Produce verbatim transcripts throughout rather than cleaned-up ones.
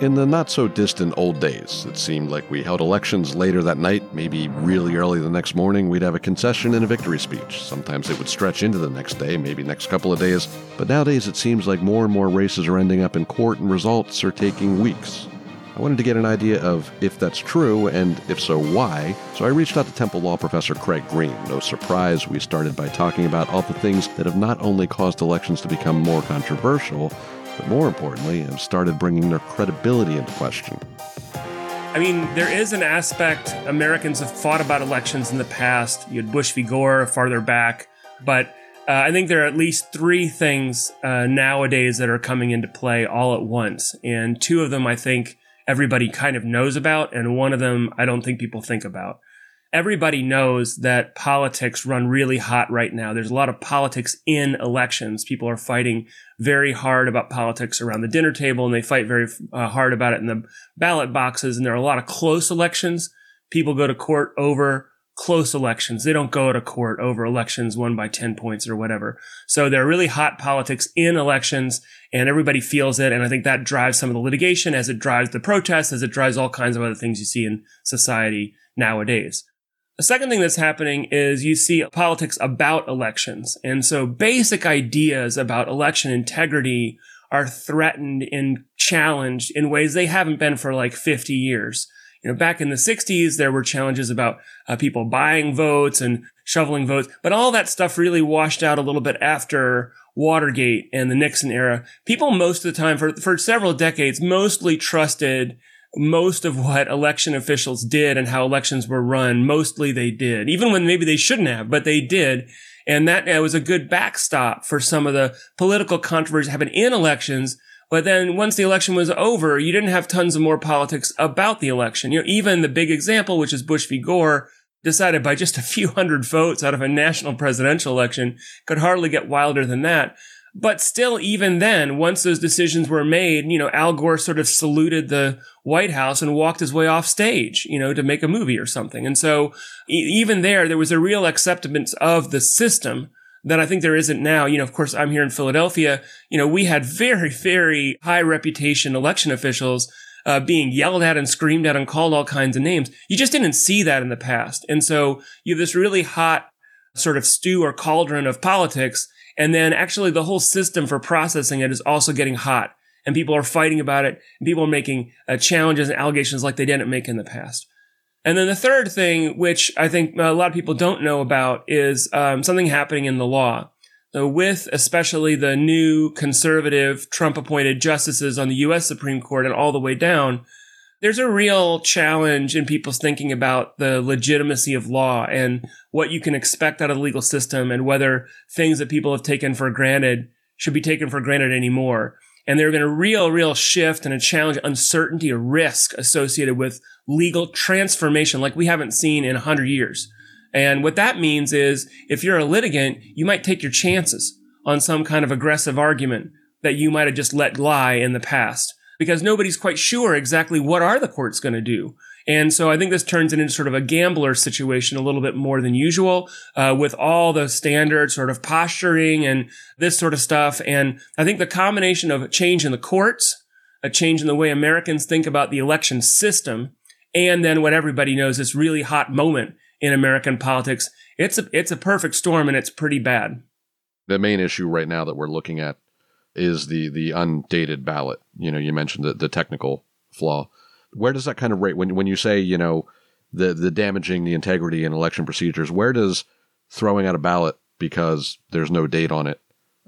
In the not-so-distant old days, it seemed like we held elections later that night, maybe really early the next morning. We'd have a concession and a victory speech. Sometimes it would stretch into the next day, maybe next couple of days. But nowadays, it seems like more and more races are ending up in court and results are taking weeks. I wanted to get an idea of if that's true, and if so, why. So I reached out to Temple Law professor Craig Green. No surprise, we started by talking about all the things that have not only caused elections to become more controversial, but more importantly, have started bringing their credibility into question. I mean, there is an aspect Americans have thought about elections in the past. You had Bush v. Gore farther back. But uh, I think there are at least three things uh, nowadays that are coming into play all at once. And two of them I think everybody kind of knows about, and one of them I don't think people think about. Everybody knows that politics run really hot right now. There's a lot of politics in elections. People are fighting very hard about politics around the dinner table, and they fight very uh, hard about it in the ballot boxes. And there are a lot of close elections. People go to court over close elections. They don't go to court over elections won by ten points or whatever. So there are really hot politics in elections, and everybody feels it. And I think that drives some of the litigation, as it drives the protests, as it drives all kinds of other things you see in society nowadays. The second thing that's happening is you see politics about elections. And so basic ideas about election integrity are threatened and challenged in ways they haven't been for like fifty years. You know, back in the sixties, there were challenges about uh, people buying votes and shoveling votes, but all that stuff really washed out a little bit after Watergate and the Nixon era. People most of the time, for, for several decades, mostly trusted most of what election officials did and how elections were run. Mostly they did, even when maybe they shouldn't have, but they did. And that was a good backstop for some of the political controversies that happened in elections. But then once the election was over, you didn't have tons of more politics about the election. You know, even the big example, which is Bush v. Gore, decided by just a few hundred votes out of a national presidential election, could hardly get wilder than that. But still, even then, once those decisions were made, you know, Al Gore sort of saluted the White House and walked his way off stage, you know, to make a movie or something. And so e- even there, there was a real acceptance of the system that I think there isn't now. You know, of course, I'm here in Philadelphia. You know, we had very, very high reputation election officials uh being yelled at and screamed at and called all kinds of names. You just didn't see that in the past. And so you have this really hot sort of stew or cauldron of politics. And then actually the whole system for processing it is also getting hot, and people are fighting about it, and people are making uh, challenges and allegations like they didn't make in the past. And then the third thing, which I think a lot of people don't know about, is um, something happening in the law. So with especially the new conservative Trump-appointed justices on the U S Supreme Court and all the way down, there's a real challenge in people's thinking about the legitimacy of law and what you can expect out of the legal system, and whether things that people have taken for granted should be taken for granted anymore. And there's been a real, real shift and a challenge, uncertainty, or risk associated with legal transformation like we haven't seen in one hundred years. And what that means is if you're a litigant, you might take your chances on some kind of aggressive argument that you might have just let lie in the past, because nobody's quite sure exactly what are the courts going to do. And so I think this turns it into sort of a gambler situation a little bit more than usual, uh, with all the standard sort of posturing and this sort of stuff. And I think the combination of a change in the courts, a change in the way Americans think about the election system, and then what everybody knows, this really hot moment in American politics, it's a, it's a perfect storm, and it's pretty bad. The main issue right now that we're looking at is the the undated ballot. You know, you mentioned the, the technical flaw. Where does that kind of rate, when when you say, you know, the, the damaging the integrity in election procedures, where does throwing out a ballot because there's no date on it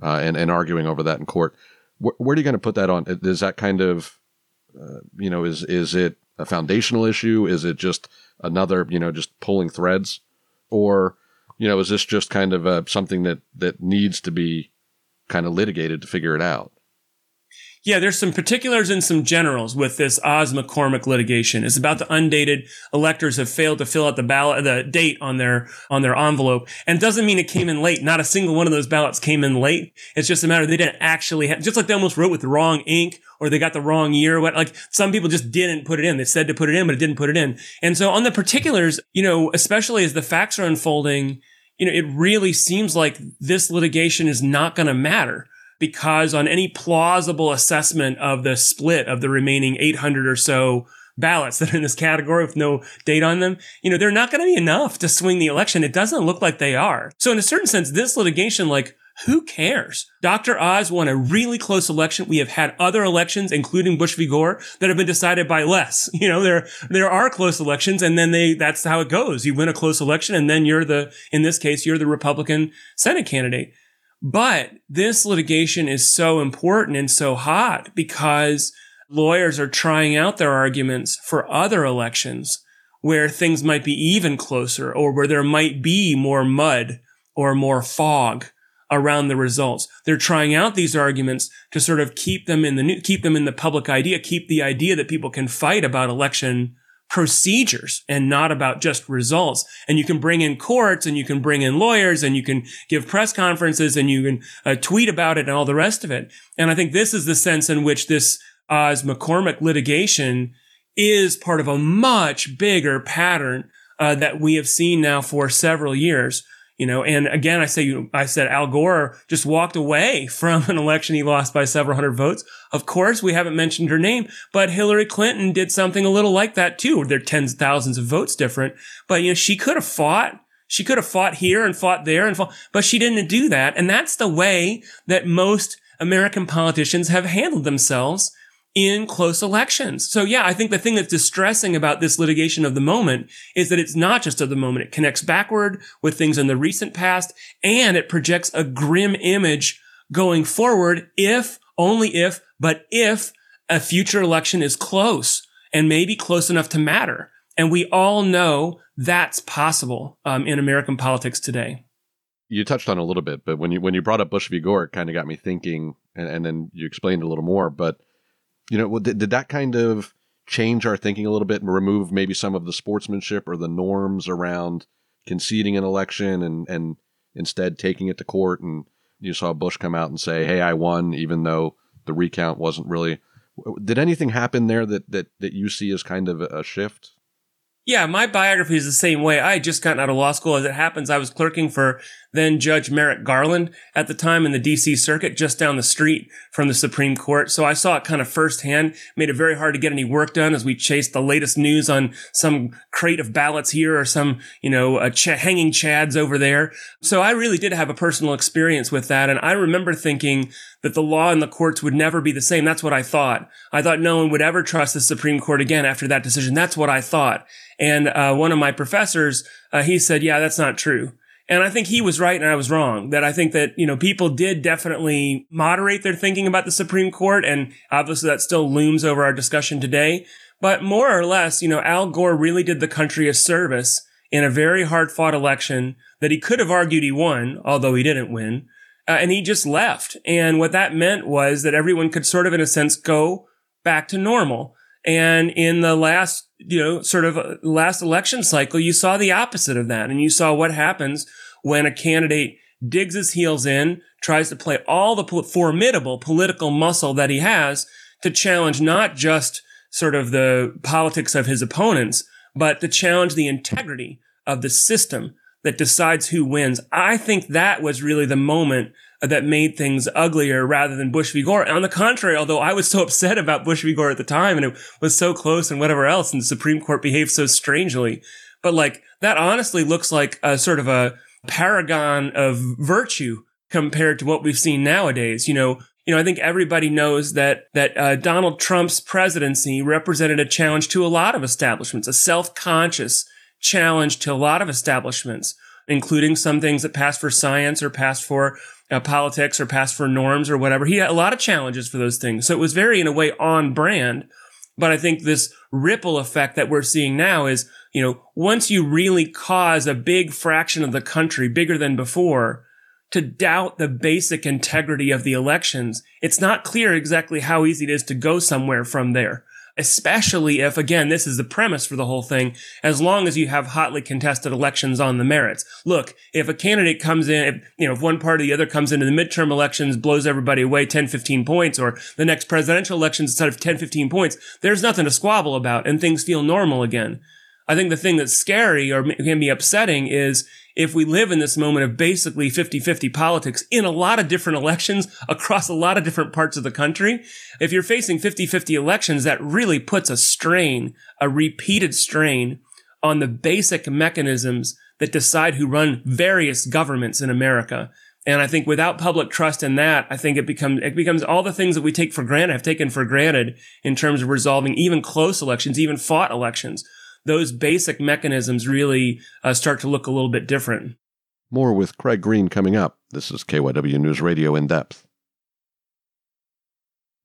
uh, and, and arguing over that in court, wh- where are you going to put that on? Is that kind of, uh, you know, is is it a foundational issue? Is it just another, you know, just pulling threads? Or, you know, is this just kind of a, something that, that needs to be kind of litigated to figure it out? Yeah, there's some particulars and some generals with this Oz McCormick litigation. It's about the undated electors have failed to fill out the ballot, the date on their, on their envelope. And it doesn't mean it came in late. Not a single one of those ballots came in late. It's just a matter they didn't actually have, just like they almost wrote with the wrong ink or they got the wrong year. What, like some people just didn't put it in. They said to put it in, but it didn't put it in. And so on the particulars, you know, especially as the facts are unfolding, you know, it really seems like this litigation is not going to matter. Because on any plausible assessment of the split of the remaining eight hundred or so ballots that are in this category with no date on them, you know, they're not going to be enough to swing the election. It doesn't look like they are. So in a certain sense, this litigation, like, who cares? Doctor Oz won a really close election. We have had other elections, including Bush v. Gore, that have been decided by less. You know, there, there are close elections, and then they, that's how it goes. You win a close election, and then you're the, in this case, you're the Republican Senate candidate. But this litigation is so important and so hot because lawyers are trying out their arguments for other elections where things might be even closer or where there might be more mud or more fog around the results. They're trying out these arguments to sort of keep them in the new, keep them in the public idea, keep the idea that people can fight about election procedures and not about just results. And you can bring in courts and you can bring in lawyers and you can give press conferences and you can uh, tweet about it and all the rest of it. And I think this is the sense in which this Oz McCormick litigation is part of a much bigger pattern uh, that we have seen now for several years. You know, and again, I say, I said Al Gore just walked away from an election he lost by several hundred votes. Of course, we haven't mentioned her name, but Hillary Clinton did something a little like that too. There are tens of thousands of votes different, but you know, she could have fought. She could have fought here and fought there and fought, but she didn't do that. And that's the way that most American politicians have handled themselves in close elections. So yeah, I think the thing that's distressing about this litigation of the moment is that it's not just of the moment. It connects backward with things in the recent past, and it projects a grim image going forward if, only if, but if a future election is close and maybe close enough to matter. And we all know that's possible um, in American politics today. You touched on a little bit, but when you when you brought up Bush v. Gore, it kind of got me thinking, and, and then you explained a little more, but you know, did, did that kind of change our thinking a little bit and remove maybe some of the sportsmanship or the norms around conceding an election and, and instead taking it to court? And you saw Bush come out and say, hey, I won, even though the recount wasn't really. Did anything happen there that, that, that you see as kind of a shift? Yeah, my biography is the same way. I had just gotten out of law school. As it happens, I was clerking for then Judge Merrick Garland at the time in the D C Circuit, just down the street from the Supreme Court. So I saw it kind of firsthand, made it very hard to get any work done as we chased the latest news on some crate of ballots here or some, you know, uh, ch- hanging chads over there. So I really did have a personal experience with that. And I remember thinking that the law and the courts would never be the same. That's what I thought. I thought no one would ever trust the Supreme Court again after that decision. That's what I thought. And uh, one of my professors, uh, he said, yeah, that's not true. And I think he was right and I was wrong. That I think that, you know, people did definitely moderate their thinking about the Supreme Court. And obviously that still looms over our discussion today. But more or less, you know, Al Gore really did the country a service in a very hard-fought election that he could have argued he won, although he didn't win. Uh, and he just left. And what that meant was that everyone could sort of, in a sense, go back to normal. And in the last, you know, sort of last election cycle, you saw the opposite of that. And you saw what happens when a candidate digs his heels in, tries to play all the po- formidable political muscle that he has to challenge not just sort of the politics of his opponents, but to challenge the integrity of the system that decides who wins. I think that was really the moment that made things uglier rather than Bush v. Gore. On the contrary, although I was so upset about Bush v. Gore at the time and it was so close and whatever else, and the Supreme Court behaved so strangely. But like that honestly looks like a sort of a paragon of virtue compared to what we've seen nowadays. You know, you know, I think everybody knows that that uh, Donald Trump's presidency represented a challenge to a lot of establishments, a self-conscious challenge to a lot of establishments, including some things that passed for science or passed for uh, politics or passed for norms or whatever. He had a lot of challenges for those things. So it was very, in a way, on brand. But I think this ripple effect that we're seeing now is, you know, once you really cause a big fraction of the country, bigger than before, to doubt the basic integrity of the elections, it's not clear exactly how easy it is to go somewhere from there. Especially if, again, this is the premise for the whole thing, as long as you have hotly contested elections on the merits. Look, if a candidate comes in, if, you know, if one party or the other comes into the midterm elections, blows everybody away ten, fifteen points, or the next presidential elections instead of ten, fifteen points, there's nothing to squabble about and things feel normal again. I think the thing that's scary or can be upsetting is if we live in this moment of basically fifty-fifty politics in a lot of different elections across a lot of different parts of the country, if you're facing fifty-fifty elections, that really puts a strain, a repeated strain on the basic mechanisms that decide who run various governments in America. And I think without public trust in that, I think it becomes, it becomes all the things that we take for granted, have taken for granted in terms of resolving even close elections, even fought elections. Those basic mechanisms really uh, start to look a little bit different. More with Craig Green coming up. This is K Y W News Radio In Depth.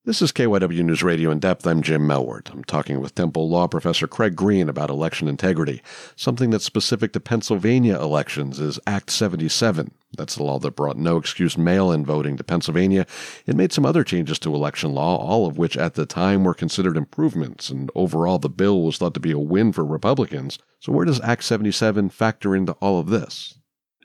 This is K Y W News Radio In Depth. I'm Jim Melward. I'm talking with Temple Law Professor Craig Green about election integrity. Something that's specific to Pennsylvania elections is Act seventy-seven. That's the law that brought no-excuse mail-in voting to Pennsylvania. It made some other changes to election law, all of which at the time were considered improvements, and overall the bill was thought to be a win for Republicans. So where does Act seventy-seven factor into all of this?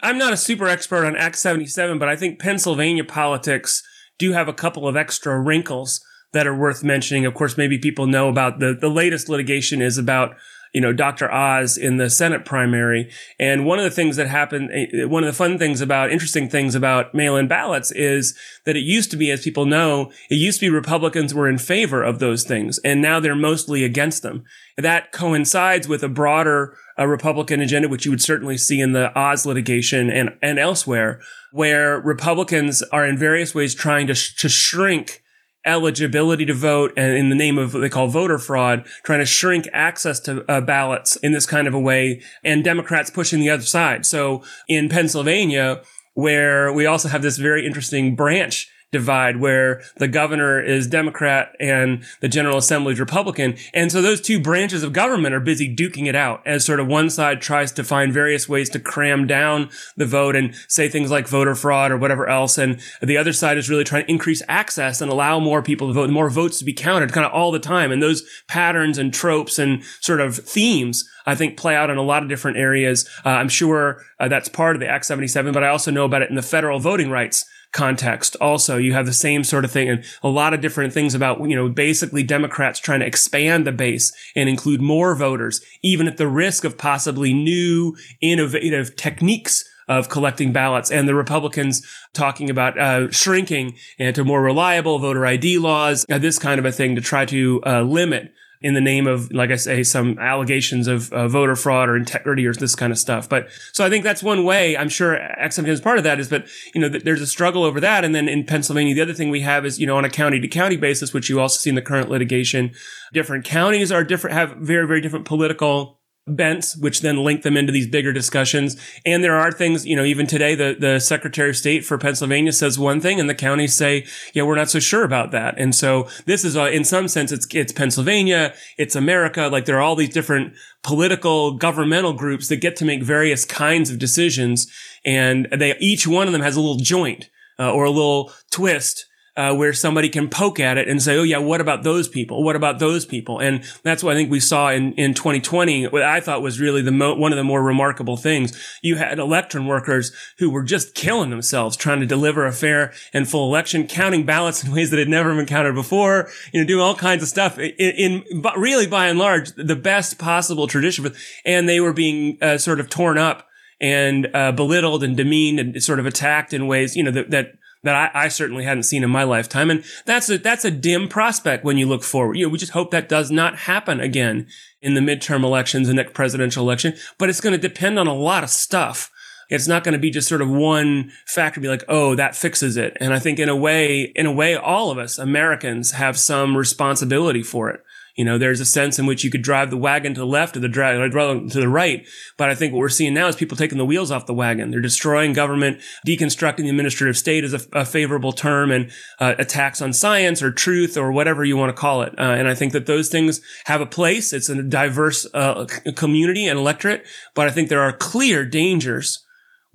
I'm not a super expert on Act seventy-seven, but I think Pennsylvania politics do have a couple of extra wrinkles that are worth mentioning. Of course, maybe people know about the, the latest litigation is about you know, Doctor Oz in the Senate primary. And one of the things that happened, one of the fun things about, interesting things about mail-in ballots is that it used to be, as people know, it used to be Republicans were in favor of those things, and now they're mostly against them. That coincides with a broader uh, Republican agenda, which you would certainly see in the Oz litigation and, and elsewhere, where Republicans are in various ways trying to, sh- to shrink eligibility to vote, and in the name of what they call voter fraud, trying to shrink access to uh, ballots in this kind of a way, and Democrats pushing the other side. So in Pennsylvania, where we also have this very interesting branch divide where the governor is Democrat and the General Assembly is Republican. And so those two branches of government are busy duking it out as sort of one side tries to find various ways to cram down the vote and say things like voter fraud or whatever else. And the other side is really trying to increase access and allow more people to vote, more votes to be counted kind of all the time. And those patterns and tropes and sort of themes, I think, play out in a lot of different areas. Uh, I'm sure uh, that's part of the Act seventy-seven, but I also know about it in the federal voting rights context. Also, you have the same sort of thing and a lot of different things about, you know, basically Democrats trying to expand the base and include more voters, even at the risk of possibly new innovative techniques of collecting ballots, and the Republicans talking about uh, shrinking and to more reliable voter I D laws, uh, this kind of a thing to try to uh, limit in the name of, like I say, some allegations of uh, voter fraud or integrity or this kind of stuff. But so I think that's one way. I'm sure Act seventy-seven is part of that is, but, you know, th- there's a struggle over that. And then in Pennsylvania, the other thing we have is, you know, on a county to county basis, which you also see in the current litigation, different counties are different, have very, very different political bents, which then link them into these bigger discussions. And there are things, you know, even today, the, the Secretary of State for Pennsylvania says one thing and the counties say, yeah, we're not so sure about that. And so this is, a, in some sense, it's, it's Pennsylvania, it's America. Like there are all these different political governmental groups that get to make various kinds of decisions. And they, each one of them has a little joint uh, or a little twist Uh, where somebody can poke at it and say, oh, yeah, what about those people? What about those people? And that's what I think we saw in, in twenty twenty, what I thought was really the mo- one of the more remarkable things. You had election workers who were just killing themselves trying to deliver a fair and full election, counting ballots in ways that had never been counted before, you know, doing all kinds of stuff in, in but really, by and large, the best possible tradition. And they were being uh, sort of torn up and uh, belittled and demeaned and sort of attacked in ways, you know, that, that that I, I certainly hadn't seen in my lifetime. And that's a, that's a dim prospect when you look forward. You know, we just hope that does not happen again in the midterm elections, the next presidential election, but it's going to depend on a lot of stuff. It's not going to be just sort of one factor, be like, oh, that fixes it. And I think in a way, in a way, all of us Americans have some responsibility for it. You know, there's a sense in which you could drive the wagon to the left or the drag to the right. But I think what we're seeing now is people taking the wheels off the wagon. They're destroying government, deconstructing the administrative state as a, a favorable term, and uh, attacks on science or truth or whatever you want to call it. Uh, and I think that those things have a place. It's a diverse uh, community and electorate. But I think there are clear dangers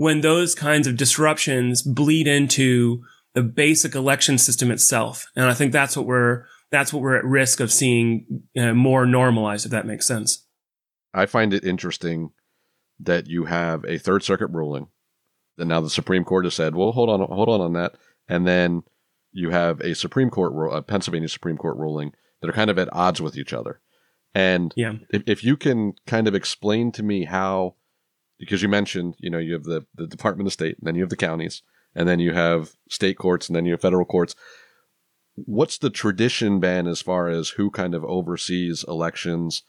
when those kinds of disruptions bleed into the basic election system itself. And I think that's what we're that's what we're at risk of seeing uh, more normalized, if that makes sense. I find it interesting that you have a Third Circuit ruling, and now the Supreme Court has said, well, hold on, hold on on that. And then you have a Supreme Court, a Pennsylvania Supreme Court ruling that are kind of at odds with each other. And yeah. if, if you can kind of explain to me how, because you mentioned, you know, you have the, the Department of State, and then you have the counties, and then you have state courts, and then you have federal courts. What's the tradition been as far as who kind of oversees elections?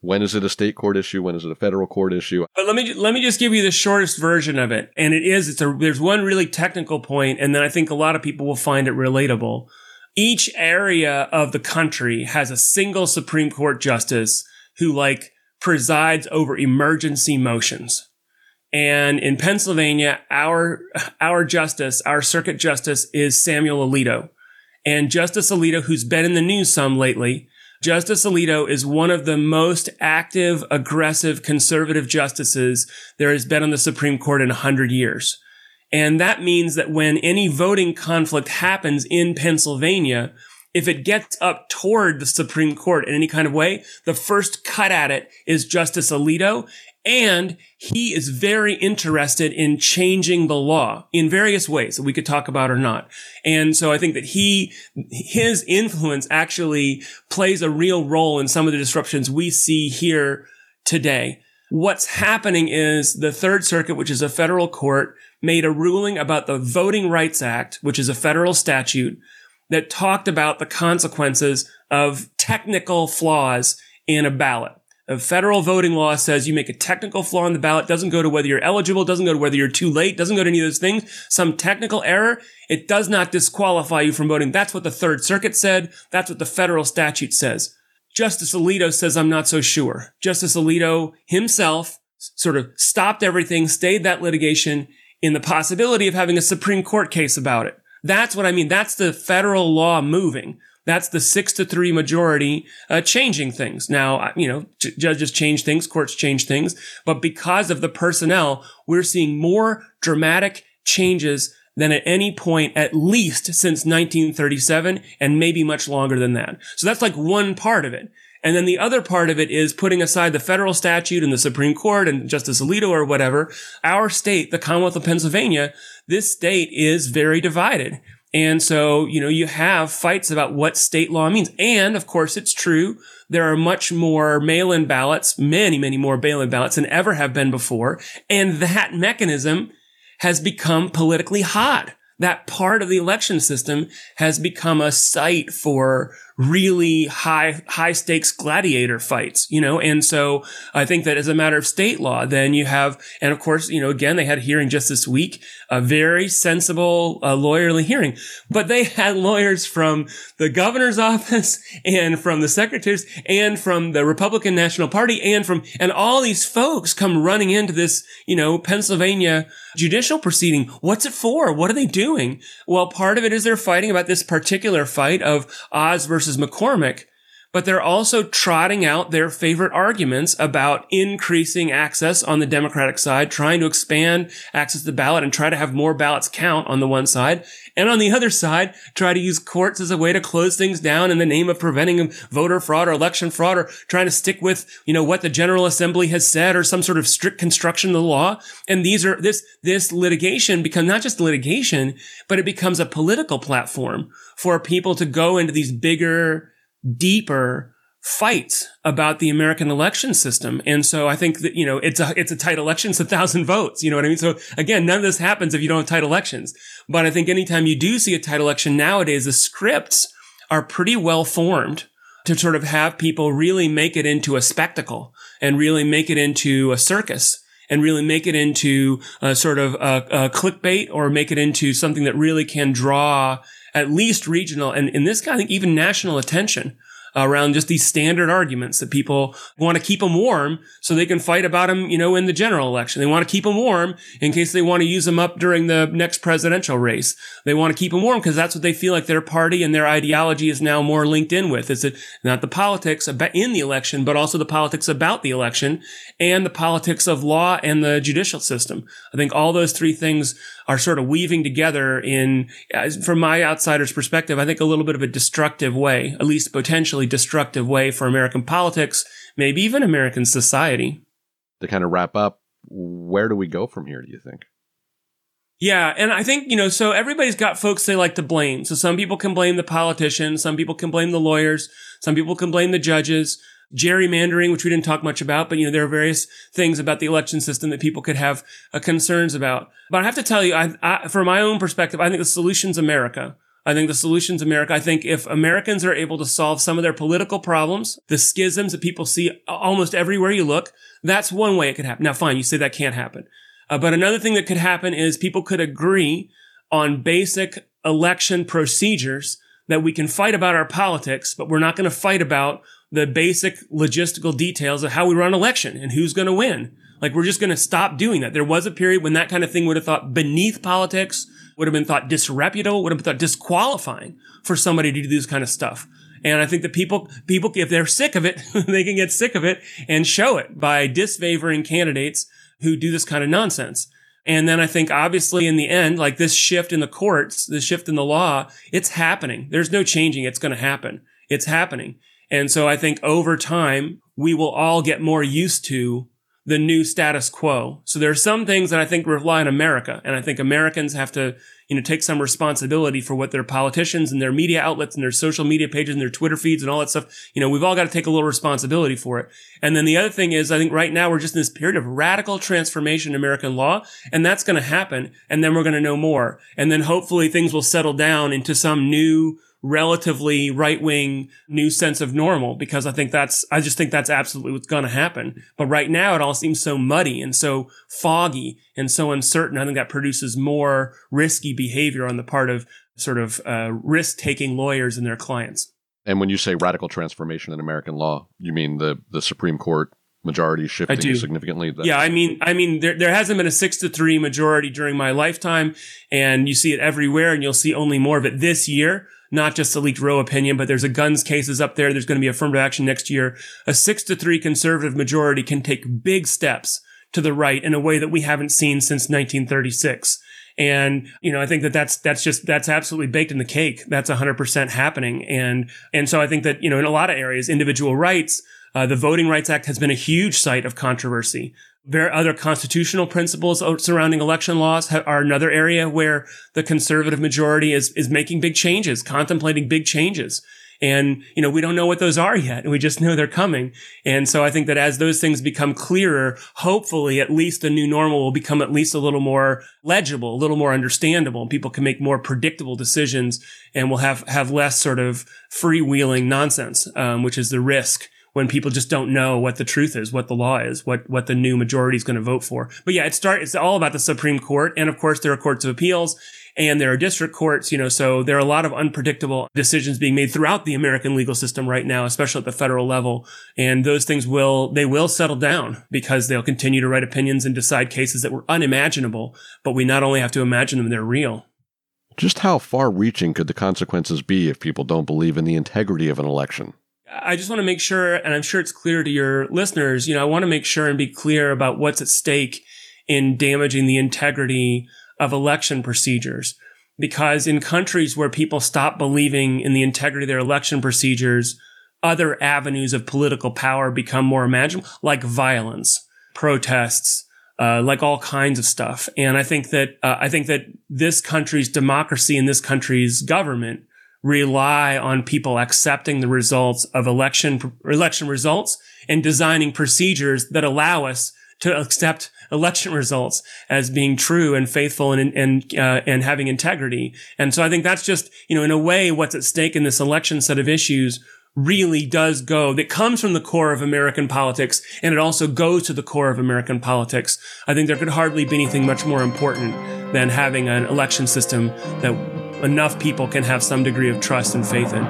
When is it a state court issue? When is it a federal court issue? But let me let me just give you the shortest version of it. And it is, it's a, there's one really technical point, and then I think a lot of people will find it relatable. Each area of the country has a single Supreme Court justice who, like, presides over emergency motions. And in Pennsylvania, our our justice, our circuit justice, is Samuel Alito. And Justice Alito, who's been in the news some lately, Justice Alito is one of the most active, aggressive, conservative justices there has been on the Supreme Court in one hundred years. And that means that when any voting conflict happens in Pennsylvania, if it gets up toward the Supreme Court in any kind of way, the first cut at it is Justice Alito. And he is very interested in changing the law in various ways that we could talk about or not. And so I think that he, his influence actually plays a real role in some of the disruptions we see here today. What's happening is the Third Circuit, which is a federal court, made a ruling about the Voting Rights Act, which is a federal statute that talked about the consequences of technical flaws in a ballot. A federal voting law says you make a technical flaw in the ballot, doesn't go to whether you're eligible, doesn't go to whether you're too late, doesn't go to any of those things. Some technical error, it does not disqualify you from voting. That's what the Third Circuit said. That's what the federal statute says. Justice Alito says, I'm not so sure. Justice Alito himself sort of stopped everything, stayed that litigation in the possibility of having a Supreme Court case about it. That's what I mean. That's the federal law moving. That's the six to three majority uh, changing things. Now, you know, j- judges change things, courts change things, but because of the personnel, we're seeing more dramatic changes than at any point, at least since nineteen thirty-seven, and maybe much longer than that. So that's like one part of it. And then the other part of it is, putting aside the federal statute and the Supreme Court and Justice Alito or whatever, our state, the Commonwealth of Pennsylvania, this state is very divided. And so, you know, you have fights about what state law means. And, of course, it's true, there are much more mail-in ballots, many, many more mail-in ballots than ever have been before. And that mechanism has become politically hot. That part of the election system has become a site for really high, high stakes gladiator fights, you know? And so I think that as a matter of state law, then you have, and of course, you know, again, they had a hearing just this week, a very sensible, uh, lawyerly hearing, but they had lawyers from the governor's office and from the secretaries and from the Republican National Party and from, and all these folks come running into this, you know, Pennsylvania judicial proceeding. What's it for? What are they doing? Well, part of it is they're fighting about this particular fight of Oz versus McCormick, but they're also trotting out their favorite arguments about increasing access on the Democratic side, trying to expand access to the ballot and try to have more ballots count on the one side. And on the other side, try to use courts as a way to close things down in the name of preventing voter fraud or election fraud, or trying to stick with, you know, what the General Assembly has said, or some sort of strict construction of the law. And these are, this, this litigation becomes not just litigation, but it becomes a political platform for people to go into these bigger, deeper fights about the American election system. And so I think that, you know, it's a, it's a tight election. It's a thousand votes. You know what I mean? So again, none of this happens if you don't have tight elections. But I think anytime you do see a tight election nowadays, the scripts are pretty well formed to sort of have people really make it into a spectacle and really make it into a circus and really make it into a sort of a, a clickbait, or make it into something that really can draw at least regional and in this kind of even national attention. around just these standard arguments that people want to keep them warm so they can fight about them, you know, in the general election. They want to keep them warm in case they want to use them up during the next presidential race. They want to keep them warm because that's what they feel like their party and their ideology is now more linked in with. Is it not the politics in the election, but also the politics about the election and the politics of law and the judicial system? I think all those three things are sort of weaving together in, from my outsider's perspective, I think a little bit of a destructive way, at least potentially destructive way for American politics, maybe even American society. To kind of wrap up, where do we go from here, do you think? Yeah. And I think, you know, so everybody's got folks they like to blame. So some people can blame the politicians. Some people can blame the lawyers. Some people can blame the judges. Gerrymandering, which we didn't talk much about, but, you know, there are various things about the election system that people could have uh, concerns about. But I have to tell you, I, I, from my own perspective, I think the solution's America. I think the solution's America. I think if Americans are able to solve some of their political problems, the schisms that people see almost everywhere you look, that's one way it could happen. Now, fine, you say that can't happen. Uh, but another thing that could happen is people could agree on basic election procedures that we can fight about our politics, but we're not going to fight about the basic logistical details of how we run an election and who's going to win. Like, we're just going to stop doing that. There was a period when that kind of thing would have thought beneath politics, would have been thought disreputable, would have been thought disqualifying for somebody to do this kind of stuff. And I think that people, people, if they're sick of it, they can get sick of it and show it by disfavoring candidates who do this kind of nonsense. And then I think, obviously, in the end, like, this shift in the courts, this shift in the law, it's happening. There's no changing. It's going to happen. It's happening. And so I think over time, we will all get more used to the new status quo. So there are some things that I think rely on America. And I think Americans have to, you know, take some responsibility for what their politicians and their media outlets and their social media pages and their Twitter feeds and all that stuff. You know, we've all got to take a little responsibility for it. And then the other thing is, I think right now we're just in this period of radical transformation in American law, and that's going to happen. And then we're going to know more. And then hopefully things will settle down into some new, relatively right-wing new sense of normal, because I think that's, I just think that's absolutely what's going to happen. But right now it all seems so muddy and so foggy and so uncertain. I think that produces more risky behavior on the part of sort of uh, risk-taking lawyers and their clients. And when you say radical transformation in American law, you mean the, the Supreme Court majority shifting significantly? That's yeah, I mean, I mean, there there hasn't been a six to three majority during my lifetime, and you see it everywhere, and you'll see only more of it this year. Not just the leaked Roe opinion, but there's a guns cases up there. There's going to be affirmative action next year. A six to three conservative majority can take big steps to the right in a way that we haven't seen since nineteen thirty-six. And, you know, I think that that's, that's just, that's absolutely baked in the cake. That's one hundred percent happening. And, and so I think that, you know, in a lot of areas, individual rights, uh, the Voting Rights Act has been a huge site of controversy. There are other constitutional principles surrounding election laws ha- are another area where the conservative majority is, is making big changes, contemplating big changes. And, you know, we don't know what those are yet. And we just know they're coming. And so I think that as those things become clearer, hopefully at least the new normal will become at least a little more legible, a little more understandable, and people can make more predictable decisions, and we'll have, have less sort of freewheeling nonsense, um, which is the risk when people just don't know what the truth is, what the law is, what, what the new majority is going to vote for. But yeah, it start, it's all about the Supreme Court. And of course, there are courts of appeals and there are district courts, you know, so there are a lot of unpredictable decisions being made throughout the American legal system right now, especially at the federal level. And those things will, they will settle down, because they'll continue to write opinions and decide cases that were unimaginable. But we not only have to imagine them, they're real. Just how far reaching could the consequences be if people don't believe in the integrity of an election? I just want to make sure, and I'm sure it's clear to your listeners, you know, I want to make sure and be clear about what's at stake in damaging the integrity of election procedures. Because in countries where people stop believing in the integrity of their election procedures, other avenues of political power become more imaginable, like violence, protests, uh, like all kinds of stuff. And I think that, uh, I think that this country's democracy and this country's government rely on people accepting the results of election election results and designing procedures that allow us to accept election results as being true and faithful and and uh, and having integrity. And so I think that's just, you know, in a way, what's at stake in this election set of issues really does go, that comes from the core of American politics, and it also goes to the core of American politics. I think there could hardly be anything much more important than having an election system that enough people can have some degree of trust and faith in.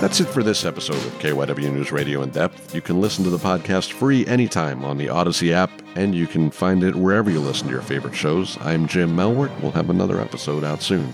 That's it for this episode of K Y W News Radio In Depth. You can listen to the podcast free anytime on the Odyssey app, and you can find it wherever you listen to your favorite shows. I'm Jim Melward. We'll have another episode out soon.